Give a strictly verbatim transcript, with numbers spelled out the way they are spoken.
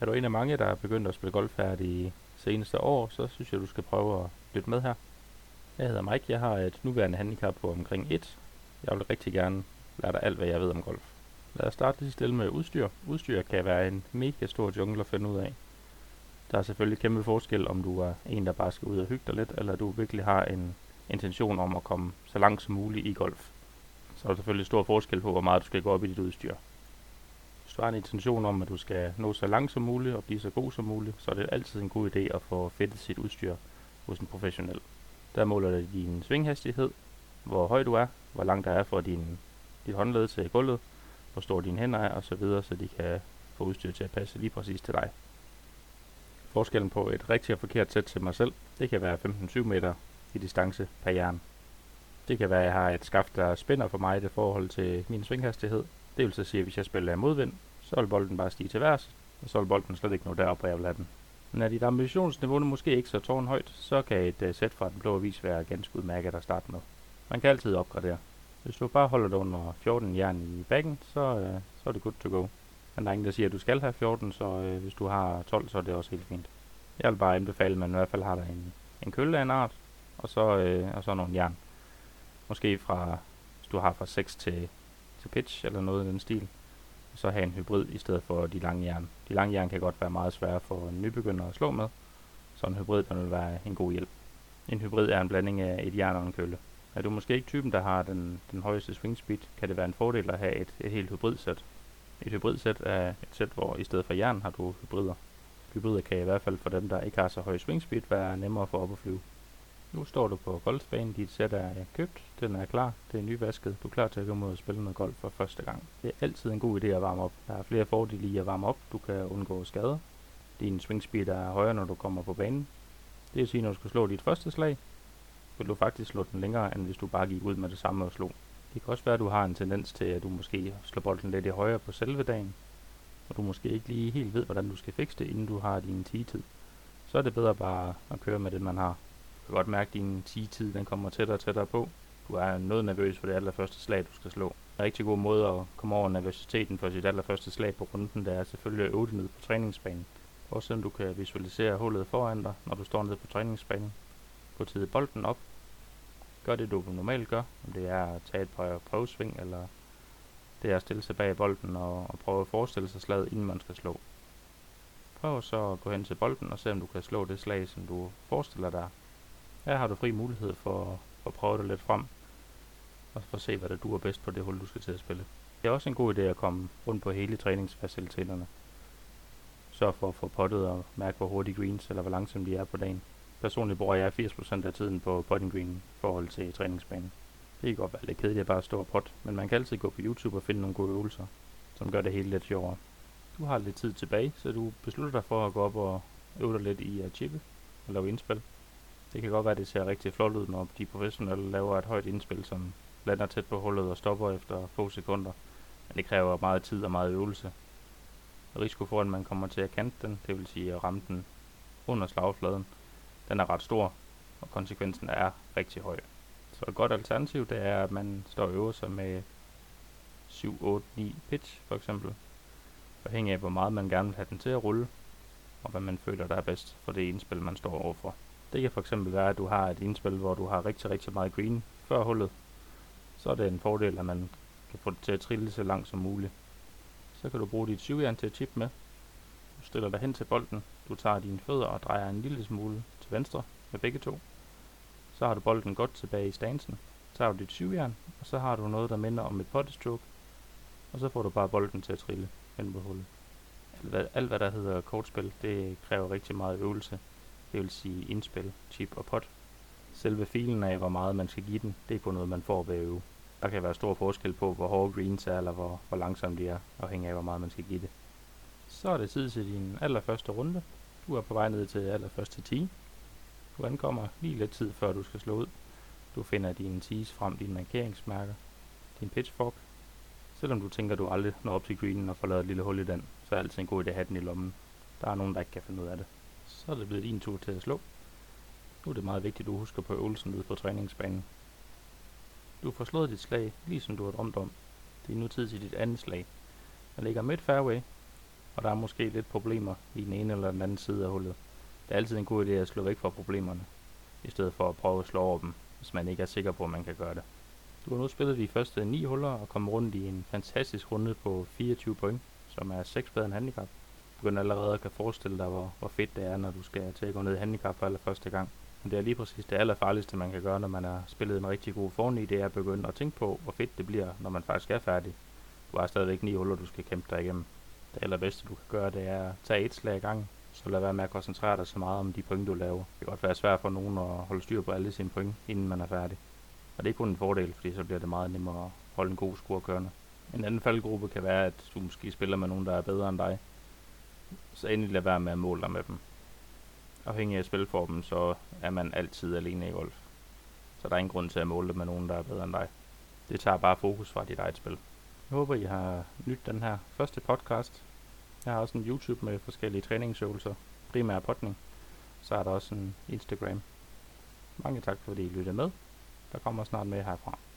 Er du en af mange, der er begyndt at spille golf her de seneste år, så synes jeg, du skal prøve at lytte med her. Jeg hedder Mike, jeg har et nuværende handicap på omkring et. Jeg vil rigtig gerne lære dig alt, hvad jeg ved om golf. Lad os starte lige stille med udstyr. Udstyr kan være en mega stor jungle at finde ud af. Der er selvfølgelig kæmpe forskel, om du er en, der bare skal ud og hygge dig lidt, eller du virkelig har en intention om at komme så langt som muligt i golf. Så er der selvfølgelig stor forskel på, hvor meget du skal gå op i dit udstyr. Hvis du har en intention om, at du skal nå så langt som muligt og blive så god som muligt, så er det altid en god idé at få fedtet sit udstyr hos en professionel. Der måler det din svinghastighed, hvor høj du er, hvor langt der er fra din, dit håndled til gulvet, hvor stor dine hænder er osv., så de kan få udstyr til at passe lige præcis til dig. Forskellen på et rigtigt og forkert sæt til mig selv, det kan være femten til tyve meter i distance per jern. Det kan være, at jeg har et skaft, der spænder for mig i det forhold til min svinghastighed. Det vil så sige, at hvis jeg spiller modvind, så vil bolden bare stige til værs, og så vil bolden slet ikke nå derop, hvor jeg vil have den. Men er dit ambitionsniveau måske ikke så tårnhøjt, så kan et uh, sæt fra Den Blå Avis være ganske udmærket at starte med. Man kan altid opgradere. Hvis du bare holder dig under fjorten jern i backen, så, uh, så er det good to go. Men der er ingen, der siger, at du skal have fjorten, så uh, hvis du har tolv, så er det også helt fint. Jeg vil bare anbefale, at man i hvert fald har der en, en kølle af en art, og så, uh, og så nogle jern. Måske fra, hvis du har fra seks til, til pitch eller noget i den stil, så have en hybrid i stedet for de lange jern. De lange jern kan godt være meget svære for en nybegynder at slå med, så en hybrid vil være en god hjælp. En hybrid er en blanding af et jern og en kølle. Er du måske ikke typen, der har den, den højeste swing speed, kan det være en fordel at have et, et helt hybridsæt. Et hybridsæt er et sæt, hvor i stedet for jern har du hybrider. Hybrider kan i hvert fald for dem, der ikke har så høj swing speed, være nemmere at få op at flyve. Nu står du på golfbanen, dit sæt er købt, den er klar, det er nyvasket, du er klar til at gå mod og spille noget golf for første gang. Det er altid en god idé at varme op. Der er flere fordele i at varme op, du kan undgå skader. Din swingspeed er højere, når du kommer på banen. Det vil sige, at når du skal slå dit første slag, vil du faktisk slå den længere, end hvis du bare gik ud med det samme og slog. Det kan også være, at du har en tendens til, at du måske slår bolden lidt i højere på selve dagen, og du måske ikke lige helt ved, hvordan du skal fikse det, inden du har din tee-tid. Så er det bedre bare at køre med det, man har. Du kan godt mærke, at din tee-tid den kommer tættere og tættere på. Du er noget nervøs for det allerførste slag, du skal slå. En rigtig god måde at komme over nervøsiteten for sit allerførste slag på runden, der er selvfølgelig at øve det ned på træningsbanen. Også selvom du kan visualisere hullet foran dig, når du står nede på træningsbanen. Gå tid bolden op. Gør det, du normalt gør. Om det er at tage et par prøvesving, eller det er at stille sig bag bolden og, og prøve at forestille sig slaget, inden man skal slå. Prøv så at gå hen til bolden og se, om du kan slå det slag, som du forestiller dig. Her har du fri mulighed for at prøve det lidt frem, og for at se, hvad der duer bedst på det hul, du skal til at spille. Det er også en god idé at komme rundt på hele træningsfaciliteterne. Sørg for at få pottet og mærke, hvor hurtige greens eller hvor langsomt de er på dagen. Personligt bruger jeg firs procent af tiden på potting green i forhold til træningsbanen. Det kan godt være lidt kedeligt at bare stå og potte, men man kan altid gå på YouTube og finde nogle gode øvelser, som gør det hele lidt sjovere. Du har lidt tid tilbage, så du beslutter dig for at gå op og øve dig lidt i at chippe og lave indspil. Det kan godt være, at det ser rigtig flot ud, når de professionelle laver et højt indspil, som lander tæt på hullet og stopper efter få sekunder. Men det kræver meget tid og meget øvelse. Risiko for, at man kommer til at kante den, det vil sige at ramme den under slagfladen, den er ret stor, og konsekvensen er rigtig høj. Så et godt alternativ, det er, at man står og øver sig med syv, otte, ni pitch for eksempel. Afhængig af, hvor meget man gerne vil have den til at rulle, og hvad man føler, der er bedst for det indspil, man står overfor. Det kan fx være, at du har et indspil, hvor du har rigtig, rigtig meget green før hullet. Så er det en fordel, at man kan få det til at trille så langt som muligt. Så kan du bruge dit syvjern til at chippe med. Du stiller dig hen til bolden. Du tager dine fødder og drejer en lille smule til venstre med begge to. Så har du bolden godt tilbage i stansen. Så tager du dit syvjern, og så har du noget, der minder om et pottestroke. Og så får du bare bolden til at trille hen på hullet. Alt hvad der hedder kortspil, det kræver rigtig meget øvelse. Det vil sige indspil, chip og pot. Selve filen af, hvor meget man skal give den, det er kun noget, man får ved at øve. Der kan være stor forskel på, hvor hårde greens er, eller hvor, hvor langsomme de er, afhængig af, hvor meget man skal give det. Så er det tid til din allerførste runde. Du er på vej ned til allerførste tee. Du ankommer lige lidt tid, før du skal slå ud. Du finder dine tees frem, dine markeringsmærker, din pitchfork. Selvom du tænker, du aldrig når op til greenen og får lavet et lille hul i den, så er det altid en god idé at have den i lommen. Der er nogen, der ikke kan finde ud af det. Så er det blevet din tur til at slå. Nu er det meget vigtigt, at du husker på øvelsen ude på træningsbanen. Du får slået dit slag, ligesom du har drømt om. Det er nu tid til dit andet slag. Jeg ligger midt fairway. og der er måske lidt problemer i den ene eller den anden side af hullet. Det er altid en god idé at slå væk fra problemerne, i stedet for at prøve at slå over dem, hvis man ikke er sikker på, at man kan gøre det. Du har nu spillet de første ni huller og kommet rundt i en fantastisk runde på fireogtyve point, som er seks bedre end handicap. Du kan allerede kan forestille dig, hvor, hvor fedt det er, når du skal til at gå ned i handicap for allerførste gang. Men det er lige præcis det allerfarligste, man kan gøre, når man har spillet en rigtig god forni, det er at begynde at tænke på, hvor fedt det bliver, når man faktisk er færdig. Du har stadigvæk ni huller, du skal kæmpe dig igennem. Det allerbedste, du kan gøre, det er at tage et slag i gangen, så lad være med at koncentrere dig så meget om de point, du laver. Det kan godt være svært for nogen at holde styr på alle sine point, inden man er færdig. Og det er kun en fordel, fordi så bliver det meget nemmere at holde en god score kørende. En anden faldgruppe kan være, at du måske spiller med nogen, der er bedre end dig. Så endelig lad være med at måle dig med dem. Afhængig af spilformen, så er man altid alene i golf. Så der er ingen grund til at måle dig med nogen, der er bedre end dig. Det tager bare fokus fra dit eget spil. Jeg håber, I har nydt den her første podcast. Jeg har også en YouTube med forskellige træningsøvelser, primært potning. Så er der også en Instagram. Mange tak fordi I lyttede med. Der kommer snart med herfra.